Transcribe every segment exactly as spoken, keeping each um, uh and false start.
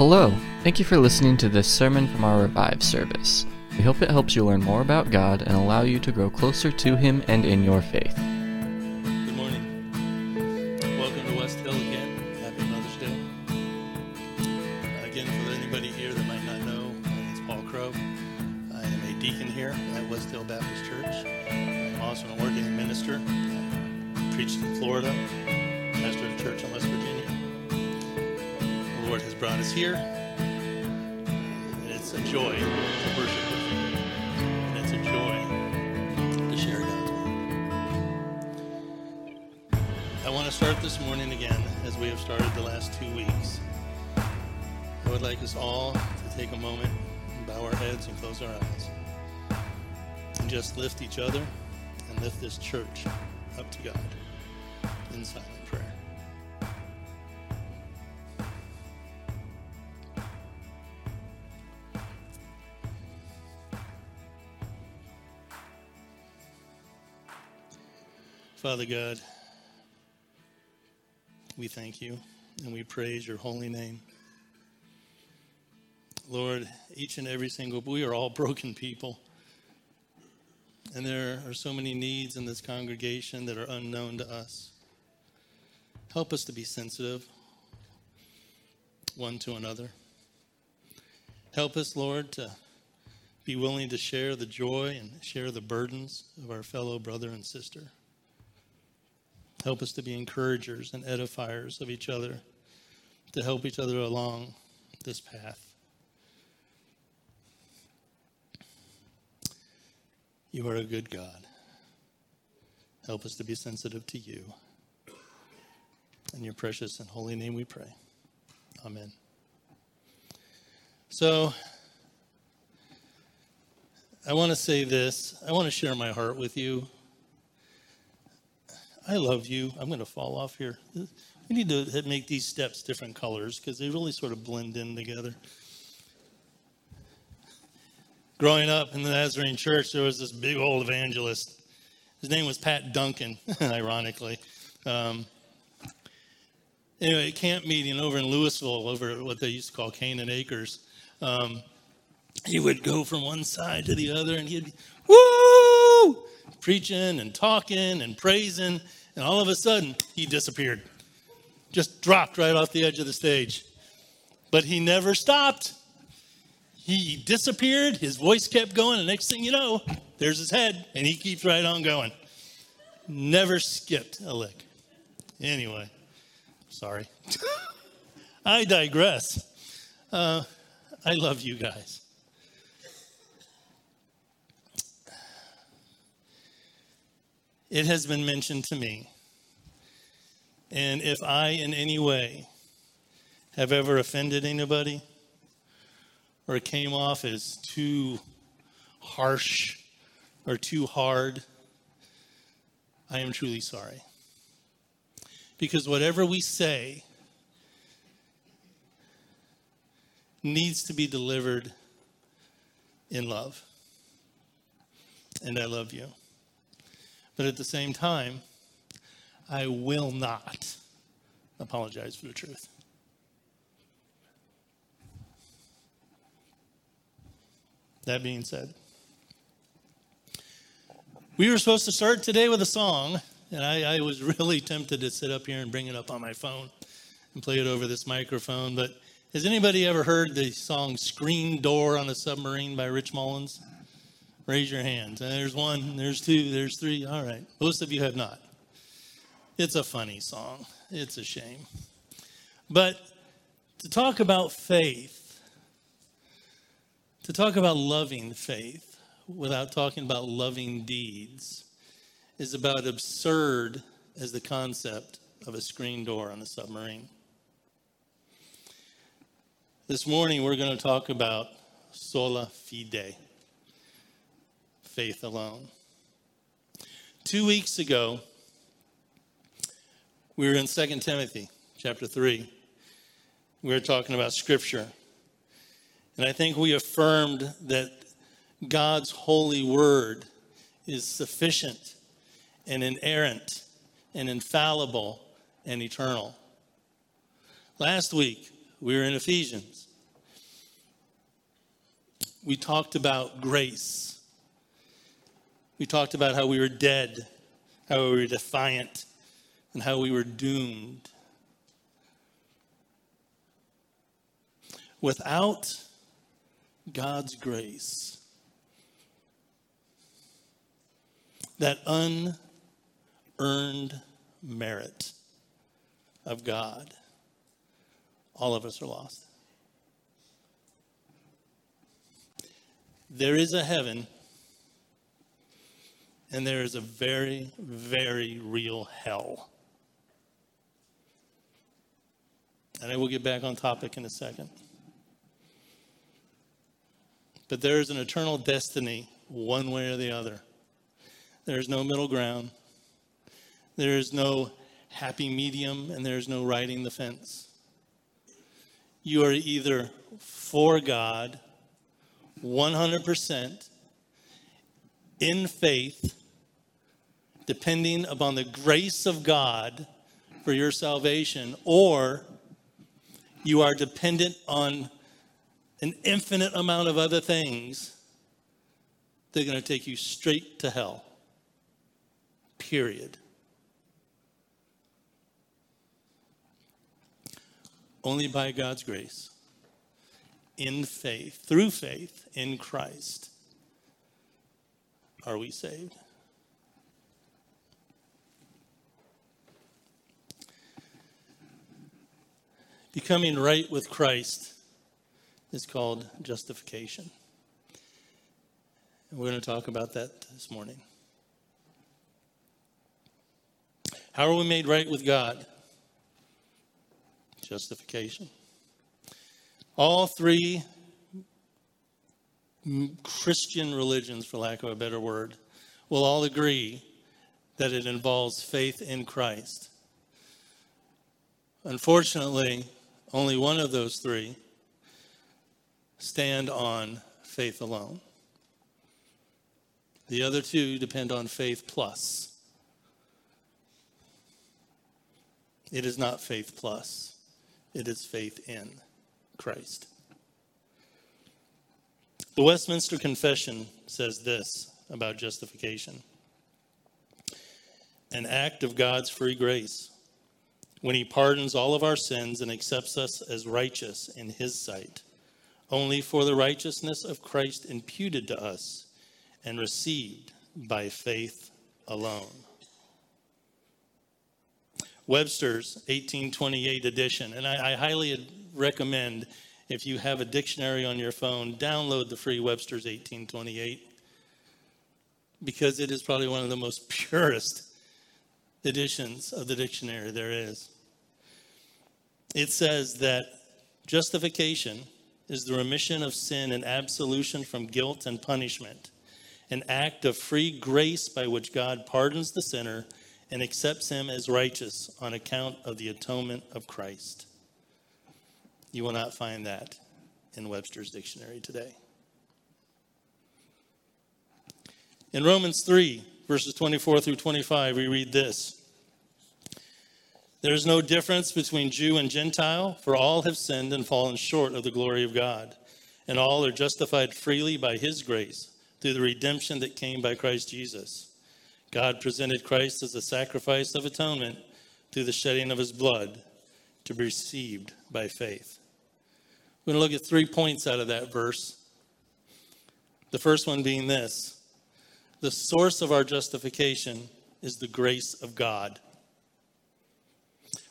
Hello, thank you for listening to this sermon from our Revive service. We hope it helps you learn more about God and allow you to grow closer to Him and in your faith. Good morning. Welcome to West Hill again. Happy Mother's Day. Again, for anybody here that might not know, my name is Paul Crow. I am a deacon here at West Hill Baptist Church. I'm also a working minister. I preached in Florida, pastor of a church in West Virginia. The Lord has brought us here, and it's a joy to worship with you, and it's a joy to share God's word. I want to start this morning again, as we have started the last two weeks. I would like us all to take a moment and bow our heads and close our eyes, and just lift each other and lift this church up to God in silent prayer. Father God, we thank you and we praise your holy name. Lord, each and every single, we are all broken people. And there are so many needs in this congregation that are unknown to us. Help us to be sensitive one to another. Help us, Lord, to be willing to share the joy and share the burdens of our fellow brother and sister. Help us to be encouragers and edifiers of each other, to help each other along this path. You are a good God. Help us to be sensitive to you. In your precious and holy name we pray. Amen. So, I want to say this. I want to share my heart with you. I love you. I'm going to fall off here. We need to make these steps different colors because they really sort of blend in together. Growing up in the Nazarene church, there was this big old evangelist. His name was Pat Duncan, ironically. Um, anyway, at camp meeting over in Louisville, over at what they used to call Canaan Acres, um, he would go from one side to the other and he'd be, woo! Preaching and talking and praising, and all of a sudden he disappeared, just dropped right off the edge of the stage. But he never stopped. He disappeared, his voice kept going, and next thing you know, there's his head, and he keeps right on going. Never skipped a lick. Anyway, sorry. I digress. Uh, I love you guys. It has been mentioned to me, and if I in any way have ever offended anybody or came off as too harsh or too hard, I am truly sorry. Because whatever we say needs to be delivered in love. And I love you. But at the same time, I will not apologize for the truth. That being said, we were supposed to start today with a song, and I, I was really tempted to sit up here and bring it up on my phone and play it over this microphone. But has anybody ever heard the song Screen Door on a Submarine by Rich Mullins? Raise your hands. There's one, there's two, there's three. All right. Most of you have not. It's a funny song. It's a shame. But to talk about faith, to talk about loving faith without talking about loving deeds is about absurd as the concept of a screen door on a submarine. This morning, we're going to talk about sola fide. Faith alone. Two weeks ago, we were in Second Timothy chapter three. We were talking about Scripture. And I think we affirmed that God's holy word is sufficient and inerrant and infallible and eternal. Last week, we were in Ephesians we talked about grace. We talked about how we were dead, how we were defiant, and how we were doomed. Without God's grace, that unearned merit of God, all of us are lost. There is a heaven, and there is a very, very real hell. And I will get back on topic in a second. But there is an eternal destiny, one way or the other. There is no middle ground. There is no happy medium, and there is no riding the fence. You are either for God, one hundred percent, in faith, depending upon the grace of God for your salvation, or you are dependent on an infinite amount of other things that are going to take you straight to hell. Period. Only by God's grace, in faith, through faith in Christ, are we saved. Becoming right with Christ is called justification. And we're going to talk about that this morning. How are we made right with God? Justification. All three Christian religions, for lack of a better word, will all agree that it involves faith in Christ. Unfortunately, only one of those three stand on faith alone. The other two depend on faith plus. It is not faith plus. It is faith in Christ. The Westminster Confession says this about justification: an act of God's free grace, when he pardons all of our sins and accepts us as righteous in his sight, only for the righteousness of Christ imputed to us and received by faith alone. Webster's eighteen twenty-eight edition, and I, I highly recommend, if you have a dictionary on your phone, download the free Webster's eighteen twenty-eight, because it is probably one of the most purest editions of the dictionary there is. It says that justification is the remission of sin and absolution from guilt and punishment, an act of free grace by which God pardons the sinner and accepts him as righteous on account of the atonement of Christ. You will not find that in Webster's dictionary today. In Romans three, verses twenty-four through twenty-five, we read this: there is no difference between Jew and Gentile, for all have sinned and fallen short of the glory of God, and all are justified freely by his grace through the redemption that came by Christ Jesus. God presented Christ as a sacrifice of atonement through the shedding of his blood, to be received by faith. We're going to look at three points out of that verse. The first one being this: the source of our justification is the grace of God.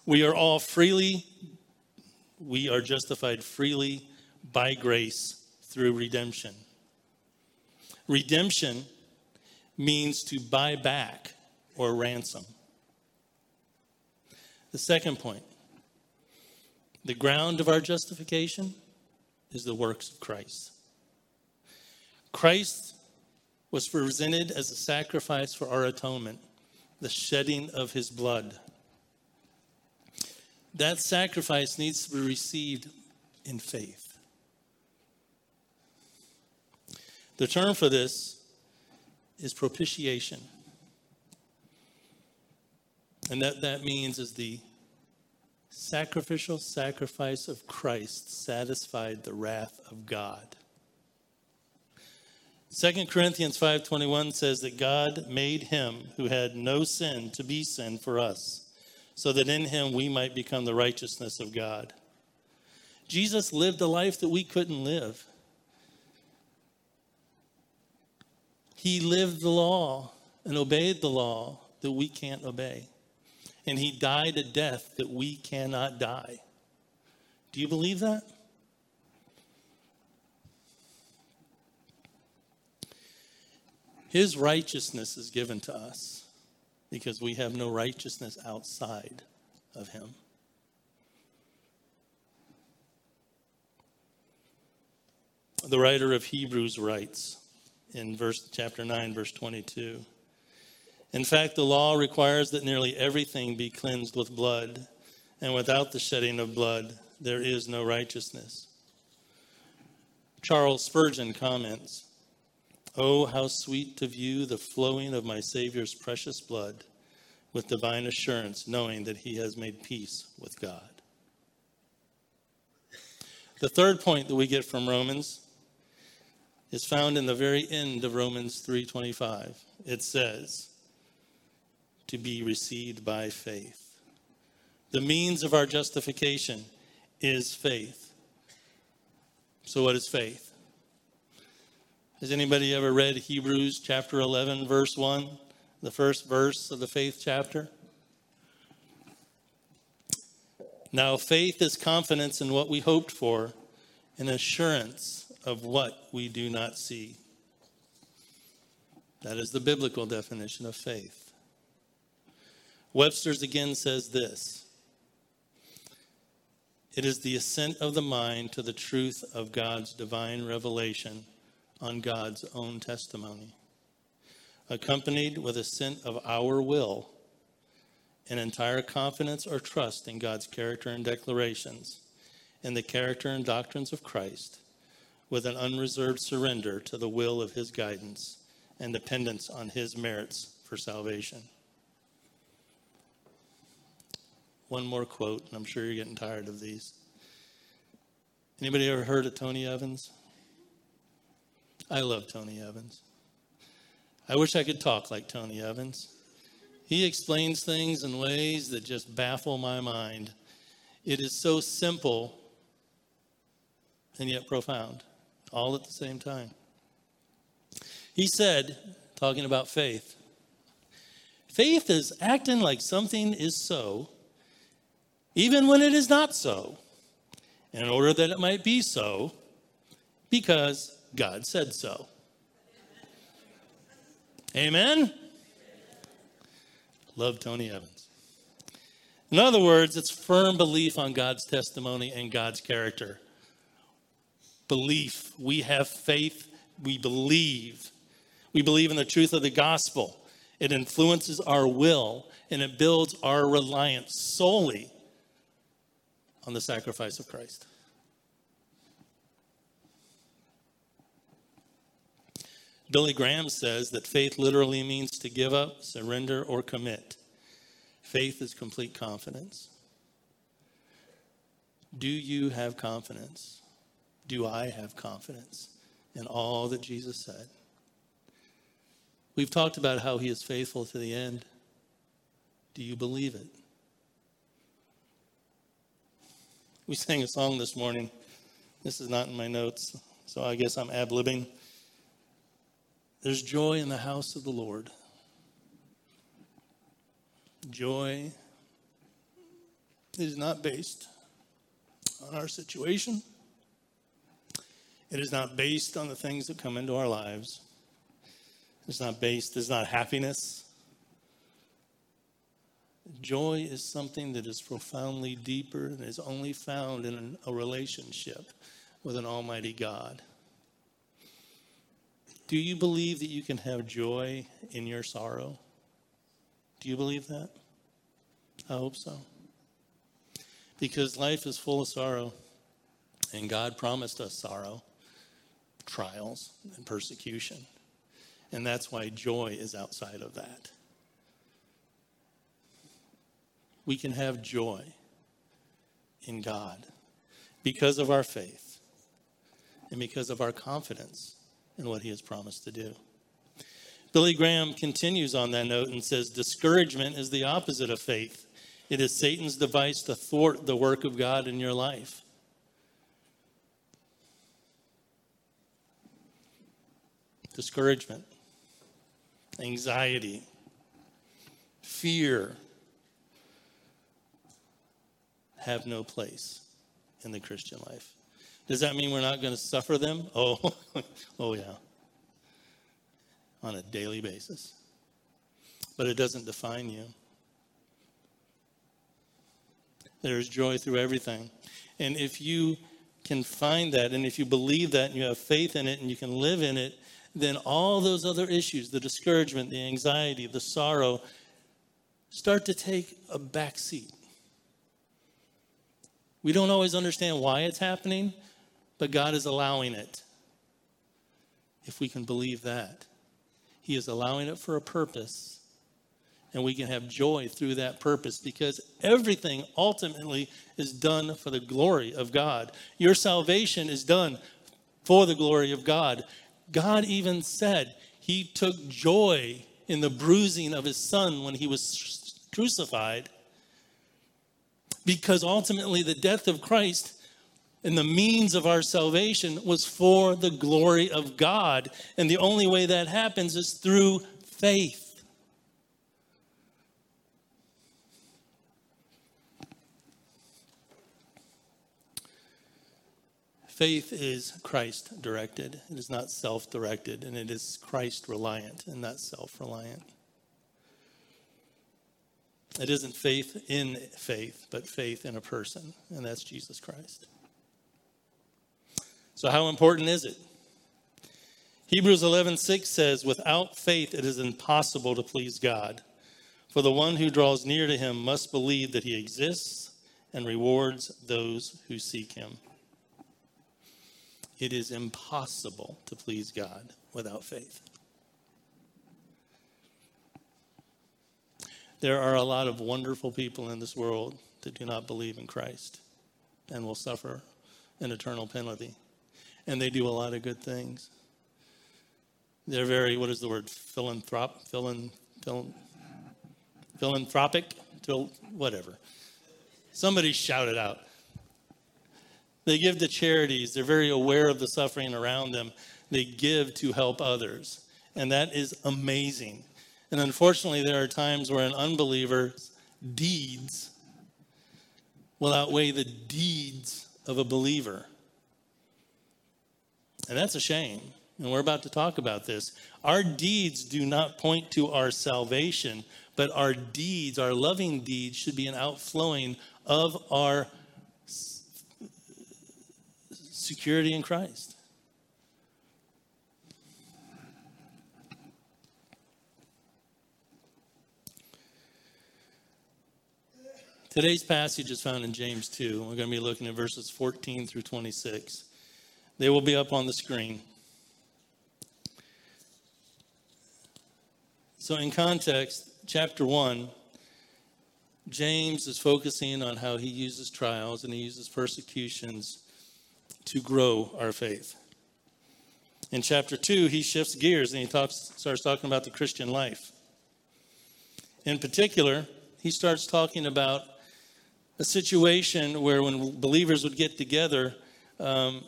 We are all freely, we are justified freely by grace through redemption. Redemption means to buy back or ransom. The second point: the ground of our justification is the works of Christ. Christ was presented as a sacrifice for our atonement, the shedding of his blood. That sacrifice needs to be received in faith. The term for this is propitiation. And that, that means is the sacrificial sacrifice of Christ satisfied the wrath of God. Second Corinthians five twenty-one says that God made him who had no sin to be sin for us, so that in him we might become the righteousness of God. Jesus lived a life that we couldn't live. He lived the law and obeyed the law that we can't obey. And he died a death that we cannot die. Do you believe that? His righteousness is given to us because we have no righteousness outside of him. The writer of Hebrews writes in verse chapter nine, verse twenty-two. In fact, the law requires that nearly everything be cleansed with blood, and without the shedding of blood, there is no righteousness. Charles Spurgeon comments, "Oh, how sweet to view the flowing of my Savior's precious blood with divine assurance, knowing that he has made peace with God." The third point that we get from Romans is found in the very end of Romans three twenty-five. It says, to be received by faith. The means of our justification is faith. So what is faith? Has anybody ever read Hebrews chapter eleven, verse one, the first verse of the faith chapter? Now faith is confidence in what we hoped for, an assurance of what we do not see. That is the biblical definition of faith. Webster's again says this. It is the assent of the mind to the truth of God's divine revelation on God's own testimony, accompanied with assent of our will, an entire confidence or trust in God's character and declarations, in the character and doctrines of Christ, with an unreserved surrender to the will of his guidance and dependence on his merits for salvation. One more quote, and I'm sure you're getting tired of these. Anybody ever heard of Tony Evans? I love Tony Evans. I wish I could talk like Tony Evans. He explains things in ways that just baffle my mind. It is so simple and yet profound, all at the same time. He said, talking about faith, faith is acting like something is so, even when it is not so, in order that it might be so, because God said so. Amen? Love Tony Evans. In other words, it's firm belief on God's testimony and God's character. Belief. We have faith. We believe. We believe in the truth of the gospel. It influences our will, and it builds our reliance solely on the sacrifice of Christ. Billy Graham says that faith literally means to give up, surrender, or commit. Faith is complete confidence. Do you have confidence? Do I have confidence in all that Jesus said? We've talked about how he is faithful to the end. Do you believe it? We sang a song this morning. This is not in my notes, so I guess I'm ad-libbing. There's joy in the house of the Lord. Joy is not based on our situation. It is not based on the things that come into our lives. It's not based, it's not happiness. Joy is something that is profoundly deeper and is only found in a relationship with an almighty God. Do you believe that you can have joy in your sorrow? Do you believe that? I hope so. Because life is full of sorrow, and God promised us sorrow, trials, and persecution. And that's why joy is outside of that. We can have joy in God because of our faith and because of our confidence in what he has promised to do. Billy Graham continues on that note and says, discouragement is the opposite of faith. It is Satan's device to thwart the work of God in your life. Discouragement, anxiety, fear have no place in the Christian life. Does that mean we're not going to suffer them? Oh, oh yeah. On a daily basis. But it doesn't define you. There's joy through everything. And if you can find that, and if you believe that, and you have faith in it, and you can live in it, then all those other issues, the discouragement, the anxiety, the sorrow, start to take a back seat. We don't always understand why it's happening, but God is allowing it. If we can believe that, he is allowing it for a purpose, and we can have joy through that purpose, because everything ultimately is done for the glory of God. Your salvation is done for the glory of God. God even said he took joy in the bruising of his son when he was crucified, because ultimately the death of Christ and the means of our salvation was for the glory of God. And the only way that happens is through faith. Faith is Christ-directed. It is not self-directed, and it is Christ-reliant and not self-reliant. It isn't faith in faith, but faith in a person, and that's Jesus Christ. So how important is it? Hebrews eleven six says, without faith it is impossible to please God, for the one who draws near to him must believe that he exists and rewards those who seek him. It is impossible to please God without faith. There are a lot of wonderful people in this world that do not believe in Christ and will suffer an eternal penalty. And they do a lot of good things. They're very, what is the word, philanthrop, philan, phil, philanthropic, phil, whatever. Somebody shout it out. They give to charities. They're very aware of the suffering around them. They give to help others. And that is amazing. And unfortunately, there are times where an unbeliever's deeds will outweigh the deeds of a believer. And that's a shame. And we're about to talk about this. Our deeds do not point to our salvation, but our deeds, our loving deeds, should be an outflowing of our security in Christ. Today's passage is found in James two. We're going to be looking at verses fourteen through twenty-six. They will be up on the screen. So in context, chapter one, James is focusing on how he uses trials and he uses persecutions to grow our faith. In chapter two, he shifts gears and he talks, starts talking about the Christian life. In particular, he starts talking about a situation where when believers would get together, um,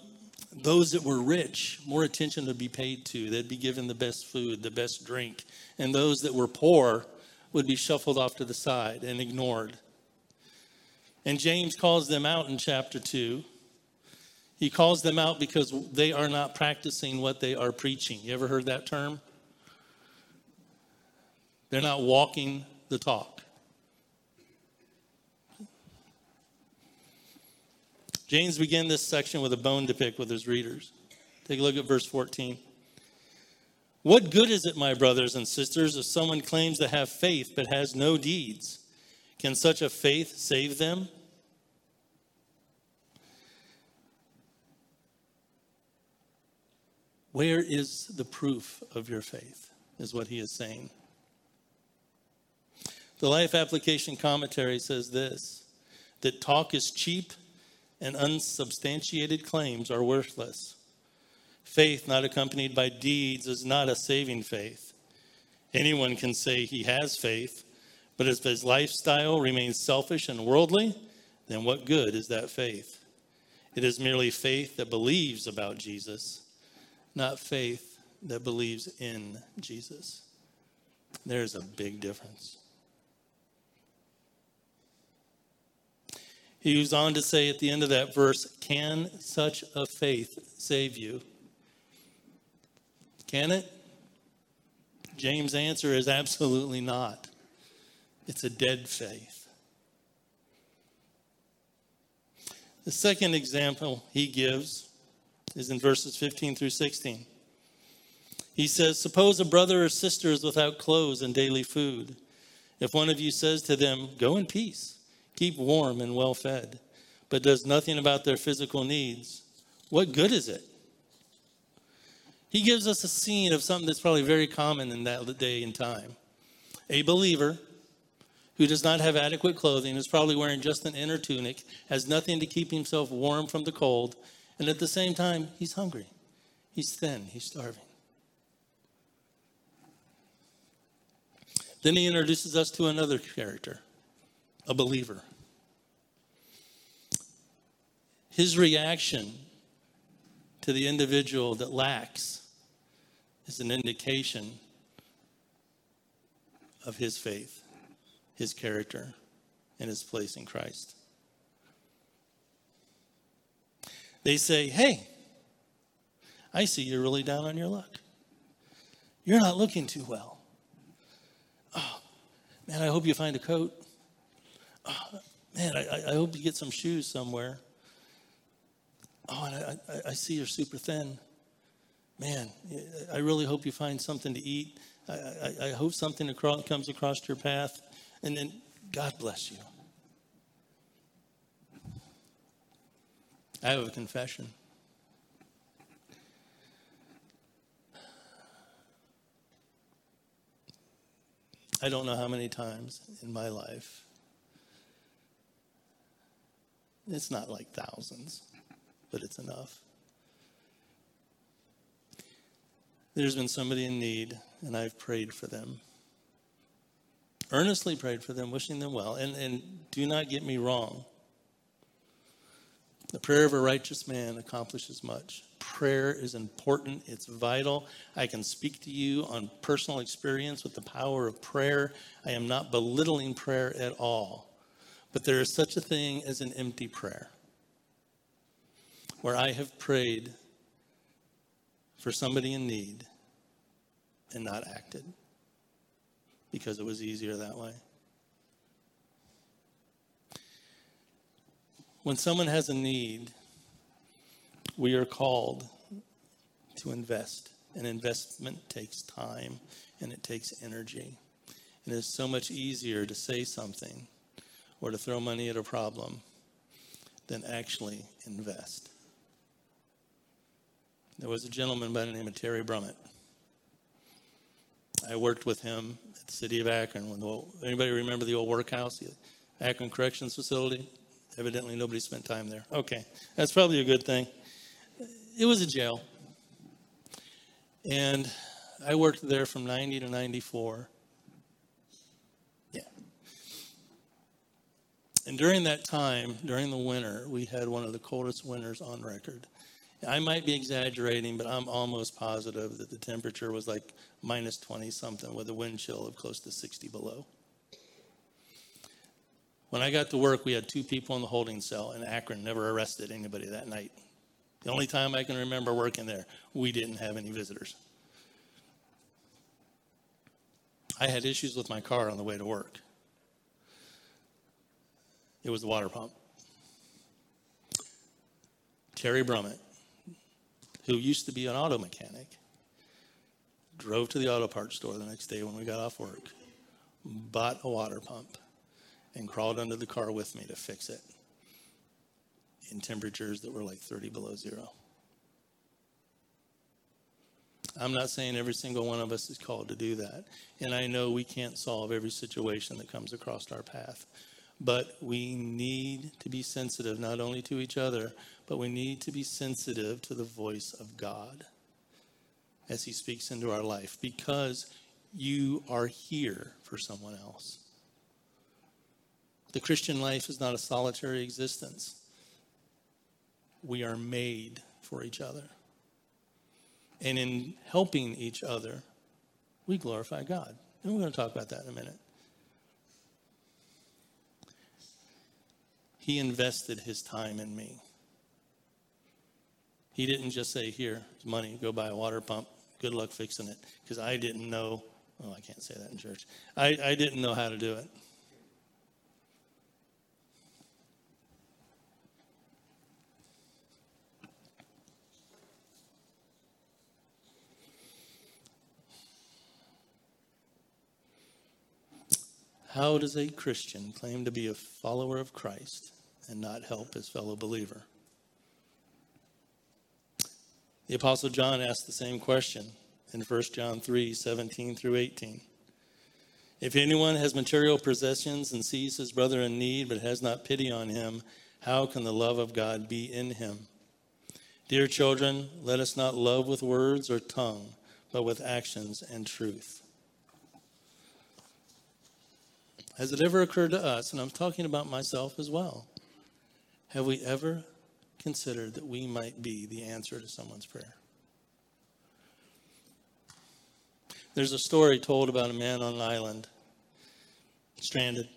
those that were rich, more attention would be paid to. They'd be given the best food, the best drink. And those that were poor would be shuffled off to the side and ignored. And James calls them out in chapter two. He calls them out because they are not practicing what they are preaching. You ever heard that term? They're not walking the talk. James began this section with a bone to pick with his readers. Take a look at verse fourteen. What good is it, my brothers and sisters, if someone claims to have faith but has no deeds? Can such a faith save them? Where is the proof of your faith, is what he is saying. The Life Application Commentary says this, that talk is cheap and unsubstantiated claims are worthless. Faith not accompanied by deeds is not a saving faith. Anyone can say he has faith, but if his lifestyle remains selfish and worldly, then what good is that faith? It is merely faith that believes about Jesus, not faith that believes in Jesus. There's a big difference. He goes on to say at the end of that verse, can such a faith save you? Can it? James' answer is absolutely not. It's a dead faith. The second example he gives is in verses fifteen through sixteen. He says, suppose a brother or sister is without clothes and daily food. If one of you says to them, go in peace, keep warm and well fed, but does nothing about their physical needs, what good is it? He gives us a scene of something that's probably very common in that day and time. A believer who does not have adequate clothing is probably wearing just an inner tunic, has nothing to keep himself warm from the cold, and at the same time, he's hungry, he's thin, he's starving. Then he introduces us to another character, a believer. His reaction to the individual that lacks is an indication of his faith, his character, and his place in Christ. They say, hey, I see you're really down on your luck. You're not looking too well. Oh, man, I hope you find a coat. Oh, man, I, I hope you get some shoes somewhere. Oh, and I, I see you're super thin. Man, I really hope you find something to eat. I, I, I hope something across, comes across your path. And then, God bless you. I have a confession. I don't know how many times in my life, it's not like thousands, but it's enough. There's been somebody in need, and I've prayed for them. Earnestly prayed for them, wishing them well. And, and do not get me wrong. The prayer of a righteous man accomplishes much. Prayer is important. It's vital. I can speak to you on personal experience with the power of prayer. I am not belittling prayer at all. But there is such a thing as an empty prayer, where I have prayed for somebody in need and not acted because it was easier that way. When someone has a need, we are called to invest. And investment takes time and it takes energy. And it's so much easier to say something or to throw money at a problem than actually invest. There was a gentleman by the name of Terry Brummett. I worked with him at the city of Akron. When the old, anybody remember the old workhouse, the Akron Corrections Facility? Evidently nobody spent time there. Okay, that's probably a good thing. It was a jail. And I worked there from ninety to ninety-four. Yeah. And during that time, during the winter, we had one of the coldest winters on record. I might be exaggerating, but I'm almost positive that the temperature was like minus twenty something with a wind chill of close to sixty below. When I got to work, we had two people in the holding cell, and Akron never arrested anybody that night. The only time I can remember working there, we didn't have any visitors. I had issues with my car on the way to work. It was the water pump. Terry Brummett, who used to be an auto mechanic, drove to the auto parts store the next day when we got off work, bought a water pump, and crawled under the car with me to fix it in temperatures that were like thirty below zero. I'm not saying every single one of us is called to do that, and I know we can't solve every situation that comes across our path. But we need to be sensitive, not only to each other, but we need to be sensitive to the voice of God. as he speaks into our life, because you are here for someone else. The Christian life is not a solitary existence. We are made for each other. And in helping each other, we glorify God. And we're going to talk about that in a minute. He invested his time in me. He didn't just say, here, money, go buy a water pump. Good luck fixing it. Because I didn't know. Oh, I can't say that in church. I, I didn't know how to do it. How does a Christian claim to be a follower of Christ and not help his fellow believer? The Apostle John asked the same question in First John three, seventeen through eighteen. If anyone has material possessions and sees his brother in need but has not pity on him, how can the love of God be in him? Dear children, let us not love with words or tongue, but with actions and truth. Has it ever occurred to us, and I'm talking about myself as well, have we ever considered that we might be the answer to someone's prayer? There's a story told about a man on an island, stranded.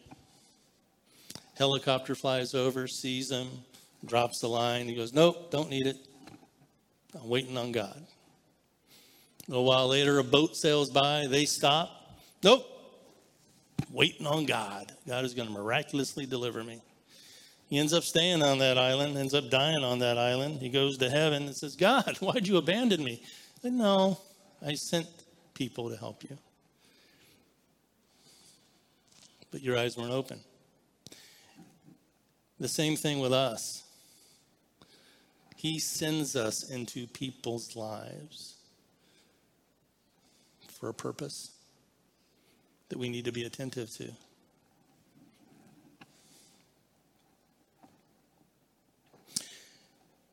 Helicopter flies over, sees him, drops the line. He goes, nope, don't need it. I'm waiting on God. A little while later, a boat sails by. They stop. Nope. Waiting on God. God is going to miraculously deliver me. He ends up staying on that island, ends up dying on that island. He goes to heaven and says, God, why'd you abandon me? I said, no, I sent people to help you. But your eyes weren't open. The same thing with us. He sends us into people's lives for a purpose that we need to be attentive to.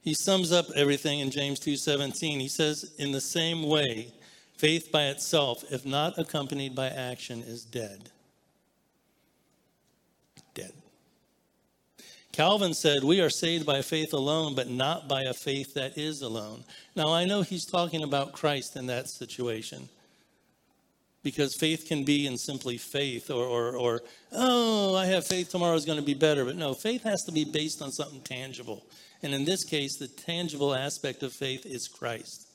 He sums up everything in James two seventeen. He says, in the same way, faith by itself, if not accompanied by action, is dead. Dead. Calvin said, we are saved by faith alone, but not by a faith that is alone. Now, I know he's talking about Christ in that situation, because faith can be in simply faith or, or, or oh, I have faith tomorrow is going to be better. But no, faith has to be based on something tangible. And in this case, the tangible aspect of faith is Christ.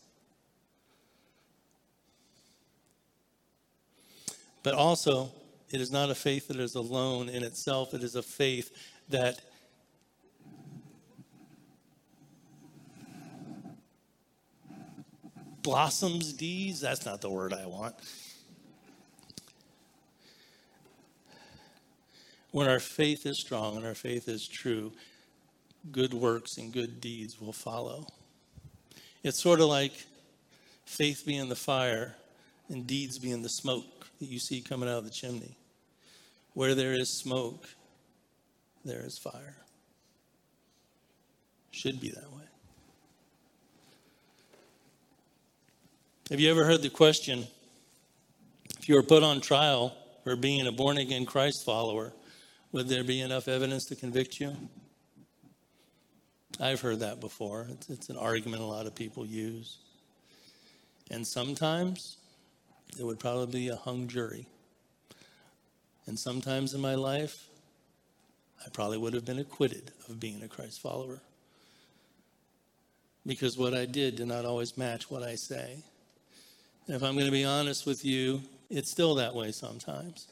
But also, it is not a faith that is alone in itself. It is a faith that blossoms deeds. That's not the word I want. When our faith is strong and our faith is true, good works and good deeds will follow. It's sort of like faith being the fire and deeds being the smoke that you see coming out of the chimney. Where there is smoke, there is fire. Should be that way. Have you ever heard the question, if you were put on trial for being a born-again Christ follower, would there be enough evidence to convict you? I've heard that before. It's, it's an argument a lot of people use. And sometimes it would probably be a hung jury. And sometimes in my life, I probably would have been acquitted of being a Christ follower. Because what I did did not always match what I say. And if I'm going to be honest with you, it's still that way sometimes.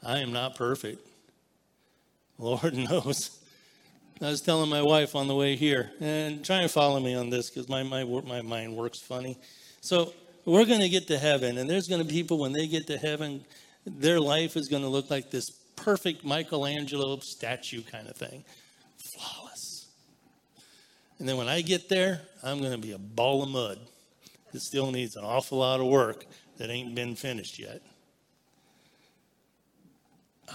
I am not perfect. Lord knows. I was telling my wife on the way here, and try and follow me on this because my, my my mind works funny. So we're going to get to heaven, and there's going to be people when they get to heaven, their life is going to look like this perfect Michelangelo statue kind of thing. Flawless. And then when I get there, I'm going to be a ball of mud that still needs an awful lot of work that ain't been finished yet.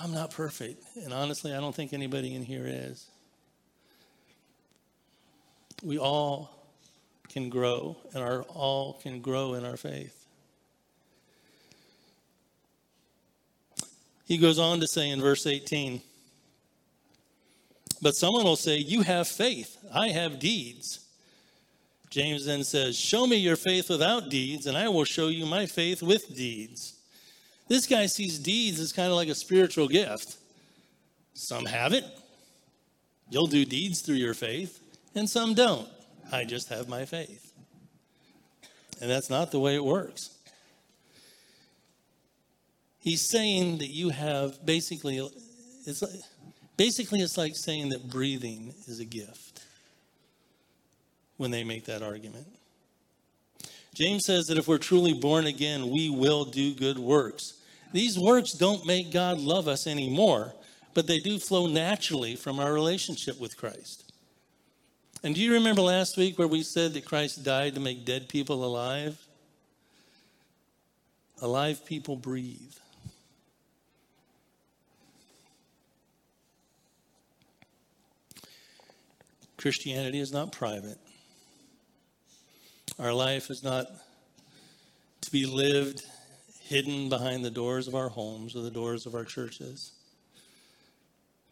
I'm not perfect, and honestly, I don't think anybody in here is. We all can grow, and our all can grow in our faith. He goes on to say in verse eighteen, but someone will say, you have faith, I have deeds. James then says, show me your faith without deeds, and I will show you my faith with deeds. This guy sees deeds as kind of like a spiritual gift. Some have it. You'll do deeds through your faith, and some don't. I just have my faith. And that's not the way it works. He's saying that you have basically, it's like, basically it's like saying that breathing is a gift when they make that argument. James says that if we're truly born again, we will do good works. These works don't make God love us anymore, but they do flow naturally from our relationship with Christ. And do you remember last week where we said that Christ died to make dead people alive? Alive people breathe. Christianity is not private. Our life is not to be lived hidden behind the doors of our homes or the doors of our churches.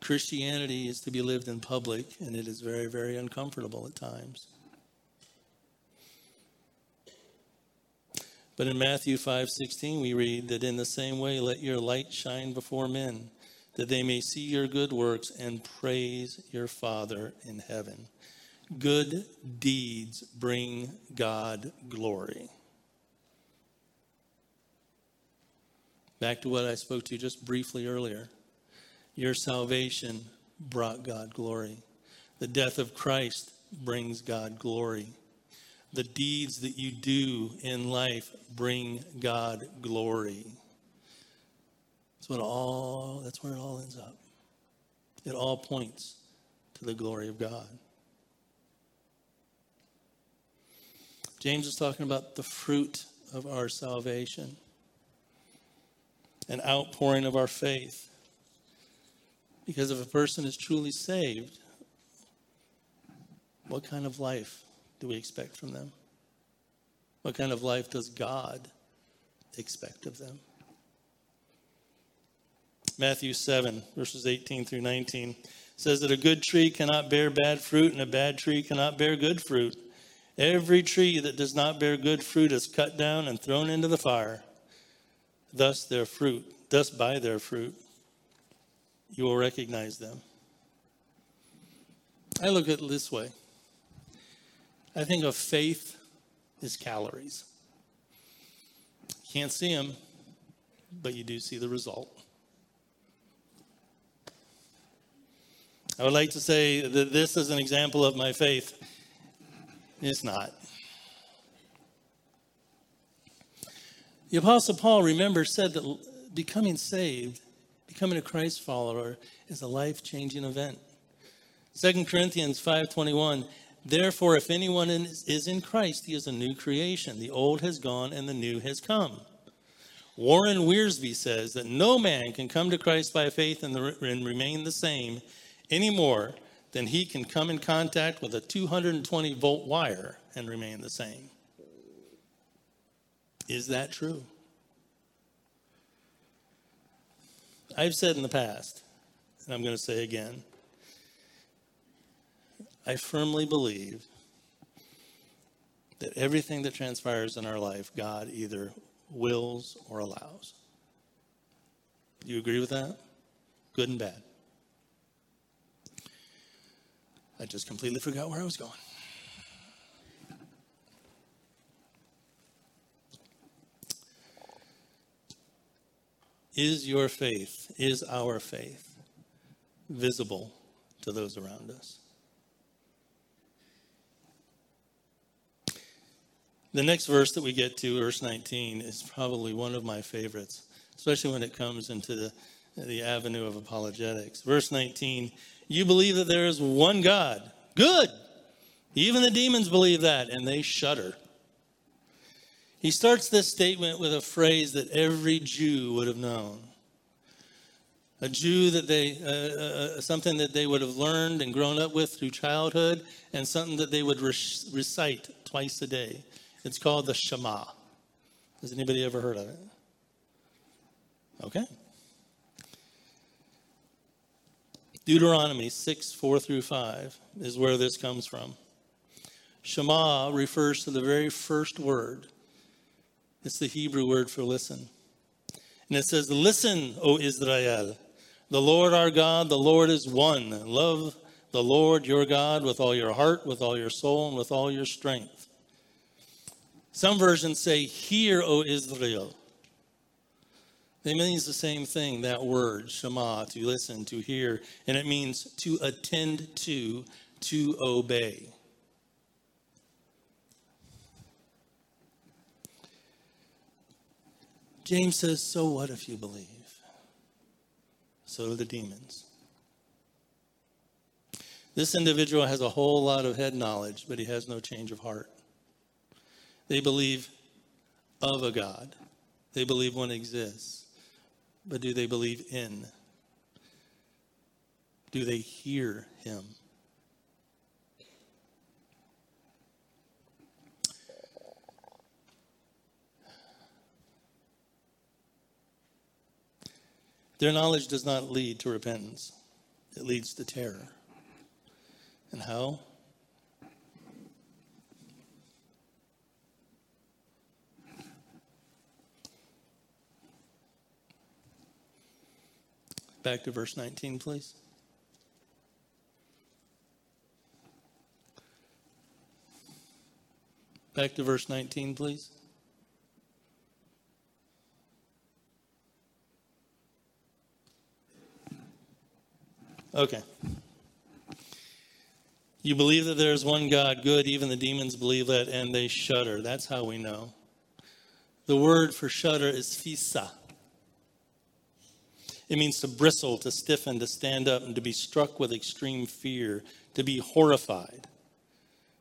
Christianity is to be lived in public, and it is very, very uncomfortable at times. But in Matthew five sixteen, we read that in the same way, let your light shine before men, that they may see your good works and praise your Father in heaven. Good deeds bring God glory. Back to what I spoke to just briefly earlier. Your salvation brought God glory. The death of Christ brings God glory. The deeds that you do in life bring God glory. That's what all, that's where it all ends up. It all points to the glory of God. James is talking about the fruit of our salvation, an outpouring of our faith. Because if a person is truly saved, what kind of life do we expect from them? What kind of life does God expect of them? Matthew seven, verses eighteen through nineteen, says that a good tree cannot bear bad fruit, and a bad tree cannot bear good fruit. Every tree that does not bear good fruit is cut down and thrown into the fire. Thus their fruit, thus by their fruit, you will recognize them. I look at it this way. I think of faith as calories. Can't see them, but you do see the result. I would like to say that this is an example of my faith. It's not. The Apostle Paul, remember, said that becoming saved, becoming a Christ follower, is a life-changing event. Second Corinthians five twenty-one, therefore, if anyone is in Christ, he is a new creation. The old has gone and the new has come. Warren Wiersbe says that no man can come to Christ by faith and, the, and remain the same any more than he can come in contact with a two hundred twenty volt wire and remain the same. Is that true? I've said in the past, and I'm going to say again, I firmly believe that everything that transpires in our life, God either wills or allows. Do you agree with that? Good and bad. I just completely forgot where I was going. Is your faith, is our faith visible to those around us? The next verse that we get to, verse nineteen, is probably one of my favorites, especially when it comes into the, the avenue of apologetics. Verse nineteen, you believe that there is one God. Good. Even the demons believe that, and they shudder. He starts this statement with a phrase that every Jew would have known. a Jew that they, uh, uh, something that they would have learned and grown up with through childhood, and something that they would re- recite twice a day. It's called the Shema. Has anybody ever heard of it? Okay. Deuteronomy six, four through five is where this comes from. Shema refers to the very first word. It's the Hebrew word for listen. And it says, "Listen, O Israel, the Lord our God, the Lord is one. Love the Lord your God with all your heart, with all your soul, and with all your strength." Some versions say, "Hear, O Israel." It means the same thing, that word, Shema, to listen, to hear. And it means to attend to, to obey. James says, so what if you believe? So do the demons. This individual has a whole lot of head knowledge, but he has no change of heart. They believe of a God. They believe one exists. But do they believe in? Do they hear him? Their knowledge does not lead to repentance. It leads to terror. And how? Back to verse nineteen, please. Back to verse nineteen, please. Okay. You believe that there is one God, good, even the demons believe that, and they shudder. That's how we know. The word for shudder is phisa. It means to bristle, to stiffen, to stand up, and to be struck with extreme fear, to be horrified.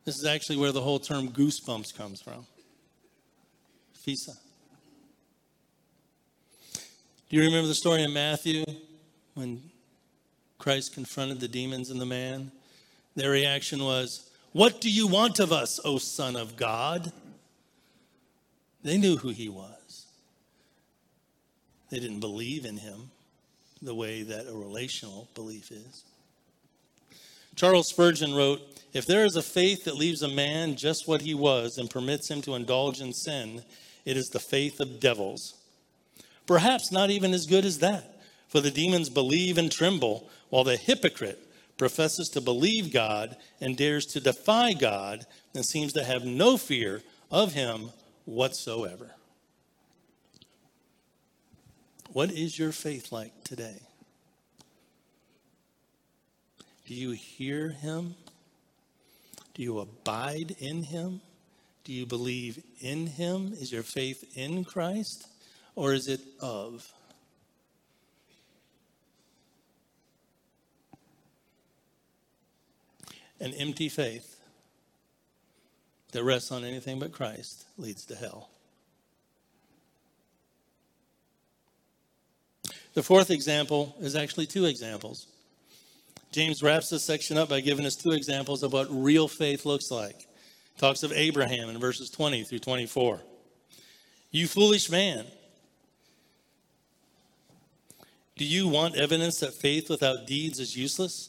This is actually where the whole term goosebumps comes from. Phisa. Do you remember the story in Matthew when Christ confronted the demons and the man? Their reaction was, "What do you want of us, O Son of God?" They knew who he was. They didn't believe in him the way that a relational belief is. Charles Spurgeon wrote, "If there is a faith that leaves a man just what he was and permits him to indulge in sin, it is the faith of devils. Perhaps not even as good as that. For the demons believe and tremble, while the hypocrite professes to believe God and dares to defy God and seems to have no fear of him whatsoever." What is your faith like today? Do you hear him? Do you abide in him? Do you believe in him? Is your faith in Christ, or is it of? An empty faith that rests on anything but Christ leads to hell. The fourth example is actually two examples. James wraps this section up by giving us two examples of what real faith looks like. Talks of Abraham in verses twenty through twenty-four. "You foolish man, do you want evidence that faith without deeds is useless?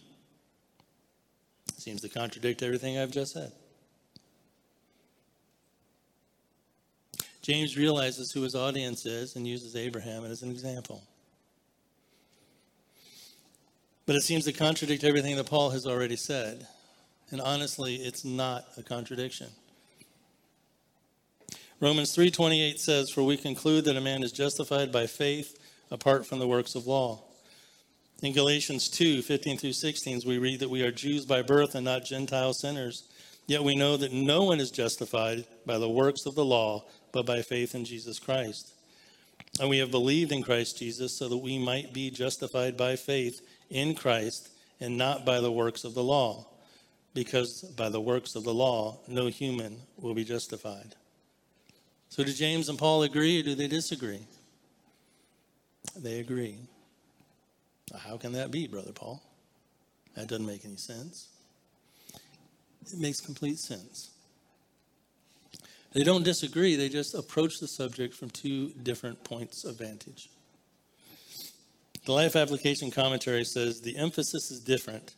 Seems to contradict everything I've just said. James realizes who his audience is and uses Abraham as an example. But it seems to contradict everything that Paul has already said. And honestly, it's not a contradiction. Romans three twenty-eight says, "For we conclude that a man is justified by faith apart from the works of law." In Galatians two, fifteen through sixteen, we read that we are Jews by birth and not Gentile sinners. Yet we know that no one is justified by the works of the law, but by faith in Jesus Christ. And we have believed in Christ Jesus so that we might be justified by faith in Christ and not by the works of the law, because by the works of the law, no human will be justified. So do James and Paul agree or do they disagree? They agree. How can that be, Brother Paul? That doesn't make any sense. It makes complete sense. They don't disagree, they just approach the subject from two different points of vantage. The Life Application Commentary says the emphasis is different.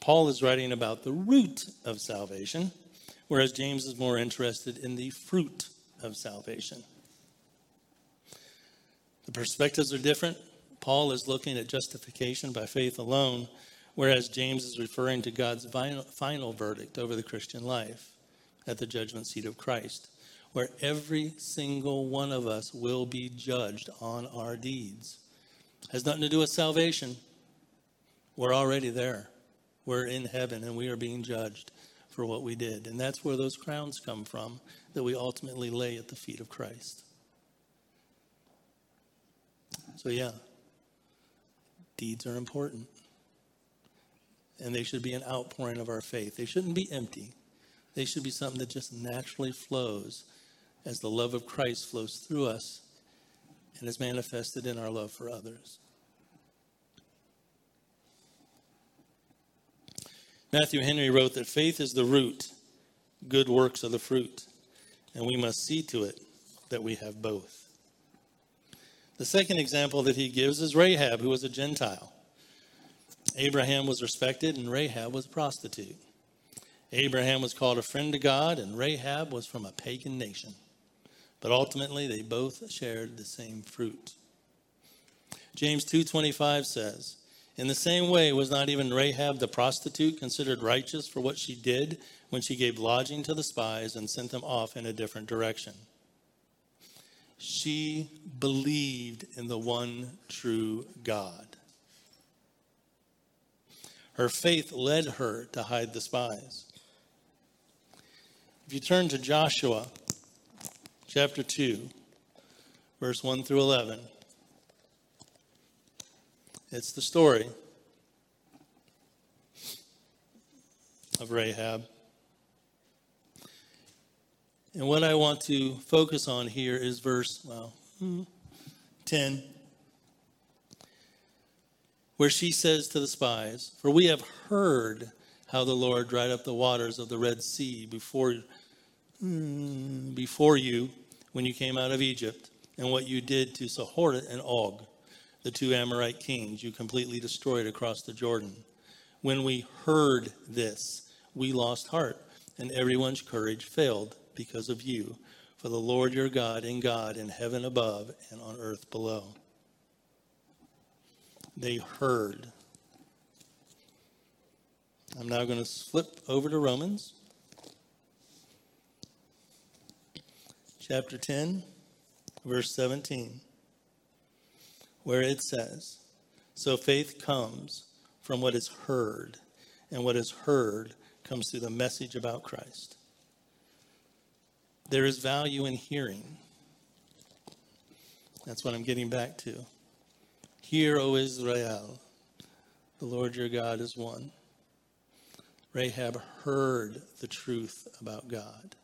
Paul is writing about the root of salvation, whereas James is more interested in the fruit of salvation. The perspectives are different. Paul is looking at justification by faith alone, whereas James is referring to God's final verdict over the Christian life at the judgment seat of Christ, where every single one of us will be judged on our deeds. It has nothing to do with salvation. We're already there. We're in heaven and we are being judged for what we did. And that's where those crowns come from that we ultimately lay at the feet of Christ. So yeah, deeds are important. And they should be an outpouring of our faith. They shouldn't be empty. They should be something that just naturally flows as the love of Christ flows through us and is manifested in our love for others. Matthew Henry wrote that faith is the root, good works are the fruit, and we must see to it that we have both. The second example that he gives is Rahab, who was a Gentile. Abraham was respected and Rahab was a prostitute. Abraham was called a friend to God and Rahab was from a pagan nation. But ultimately, they both shared the same fruit. James two twenty-five says, in the same way, was not even Rahab the prostitute considered righteous for what she did when she gave lodging to the spies and sent them off in a different direction? She believed in the one true God. Her faith led her to hide the spies. If you turn to Joshua chapter two, verse one through eleven, it's the story of Rahab. And what I want to focus on here is verse, well, ten, where she says to the spies, for we have heard how the Lord dried up the waters of the Red Sea before, before you when you came out of Egypt, and what you did to Sihon and Og, the two Amorite kings you completely destroyed across the Jordan. When we heard this, we lost heart, and everyone's courage failed because of you. For the Lord your God is God in heaven above and on earth below. They heard. I'm now going to flip over to Romans chapter ten, verse seventeen. Where it says, so faith comes from what is heard, and what is heard comes through the message about Christ. There is value in hearing. That's what I'm getting back to. Hear, O Israel, the Lord your God is one. Rahab heard the truth about God,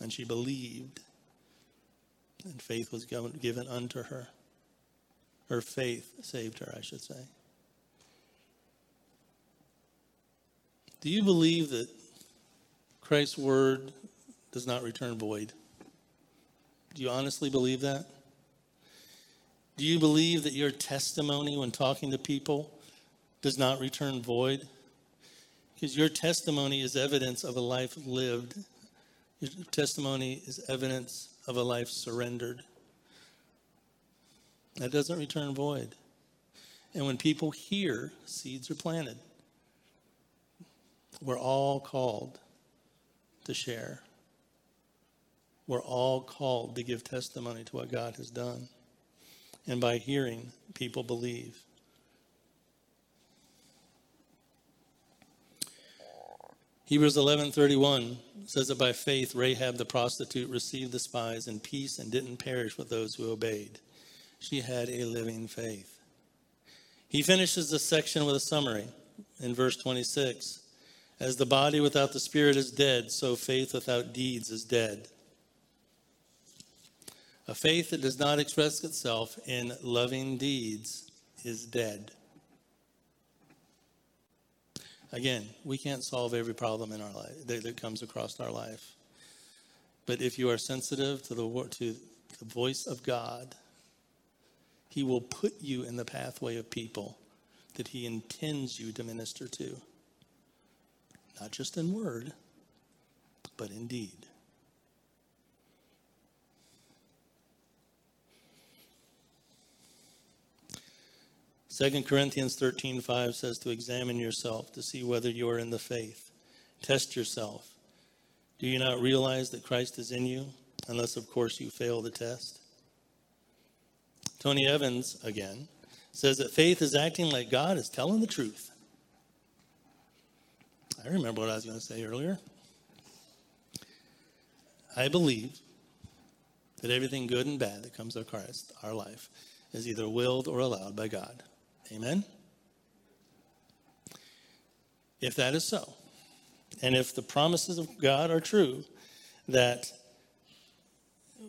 and she believed. And faith was given unto her. Her faith saved her, I should say. Do you believe that Christ's word does not return void? Do you honestly believe that? Do you believe that your testimony when talking to people does not return void? Because your testimony is evidence of a life lived. Your testimony is evidence of a life surrendered. That doesn't return void. And when people hear, seeds are planted. We're all called to share. We're all called to give testimony to what God has done. and by hearing, people believe. Hebrews eleven thirty-one says that by faith, Rahab the prostitute received the spies in peace and didn't perish with those who obeyed. She had a living faith. He finishes this section with a summary in verse twenty-six. As the body without the spirit is dead, so faith without deeds is dead. A faith that does not express itself in loving deeds is dead. Again, we can't solve every problem in our life that comes across our life. But if you are sensitive to the to the voice of God, he will put you in the pathway of people that he intends you to minister to. Not just in word, but in deed. Second Corinthians thirteen five says to examine yourself to see whether you are in the faith. Test yourself. Do you not realize that Christ is in you? Unless, of course, you fail the test. Tony Evans, again, says that faith is acting like God is telling the truth. I remember what I was going to say earlier. I believe that everything good and bad that comes across our life is either willed or allowed by God. Amen? If that is so, and if the promises of God are true, that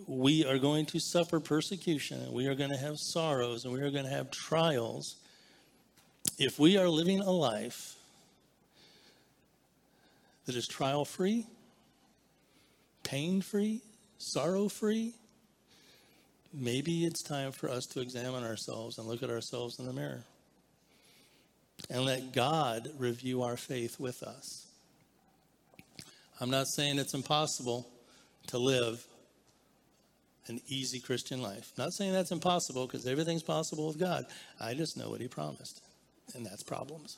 we are going to suffer persecution, and we are going to have sorrows, and we are going to have trials, if we are living a life that is trial-free, pain-free, sorrow-free, maybe it's time for us to examine ourselves and look at ourselves in the mirror and let God review our faith with us. I'm not saying it's impossible to live an easy Christian life. I'm not saying that's impossible, because everything's possible with God. I just know what he promised, and that's problems.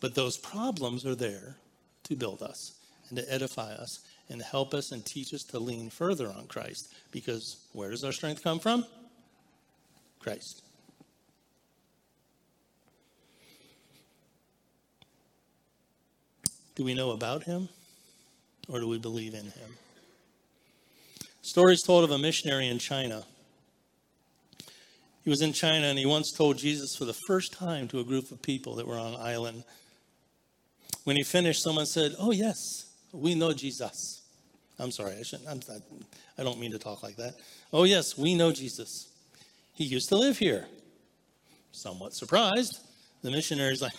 But those problems are there to build us and to edify us and help us and teach us to lean further on Christ. Because where does our strength come from? Christ. Do we know about him, or do we believe in him? Stories told of a missionary in China. He was in China, and he once told Jesus for the first time to a group of people that were on an island. When he finished, someone said, "Oh, yes. We know Jesus." I'm sorry, I shouldn't. I'm not, I don't mean to talk like that. "Oh, yes, we know Jesus. He used to live here." Somewhat surprised, the missionary's like,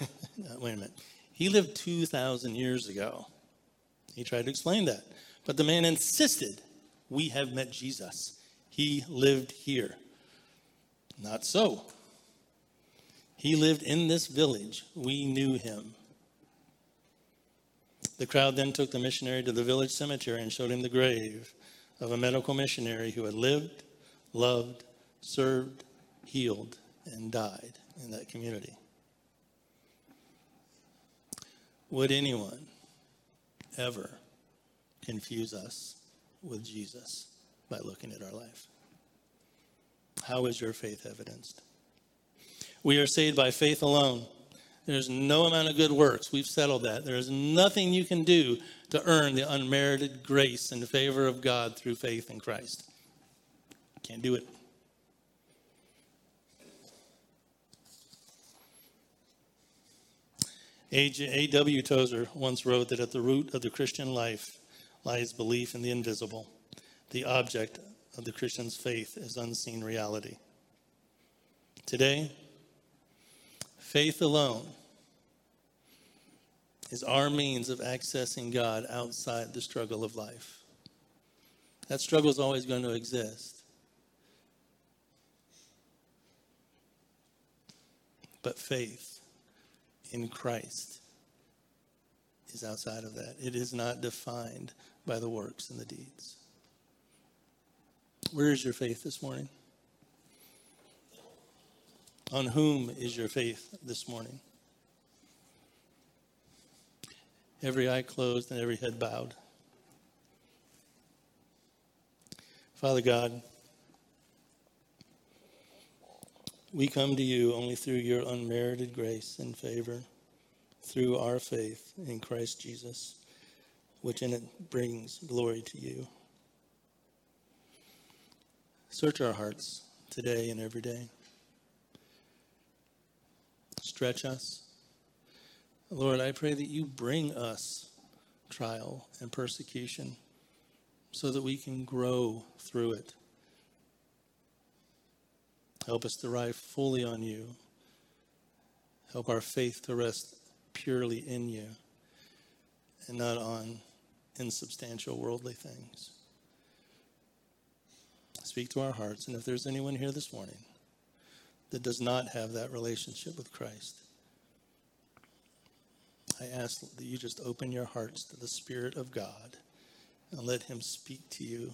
"Wait a minute. He lived two thousand years ago." He tried to explain that. But the man insisted, "We have met Jesus. He lived here." Not so. "He lived in this village. We knew him." The crowd then took the missionary to the village cemetery and showed him the grave of a medical missionary who had lived, loved, served, healed, and died in that community. Would anyone ever confuse us with Jesus by looking at our life? How is your faith evidenced? We are saved by faith alone. There's no amount of good works. We've settled that. There is nothing you can do to earn the unmerited grace and favor of God through faith in Christ. Can't do it. A W Tozer once wrote that at the root of the Christian life lies belief in the invisible. The object of the Christian's faith is unseen reality. Today, faith alone is our means of accessing God outside the struggle of life. That struggle is always going to exist. But faith in Christ is outside of that. It is not defined by the works and the deeds. Where is your faith this morning? On whom is your faith this morning? Every eye closed and every head bowed. Father God, We come to you only through your unmerited grace and favor, through our faith in Christ Jesus, which in it brings glory to you. Search our hearts today and every day. Stretch us. Lord, I pray that you bring us trial and persecution so that we can grow through it. Help us to rely fully on you. Help our faith to rest purely in you and not on insubstantial worldly things. Speak to our hearts. And if there's anyone here this morning that does not have that relationship with Christ, I ask that you just open your hearts to the Spirit of God and let him speak to you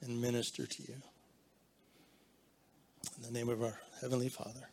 and minister to you. In the name of our Heavenly Father.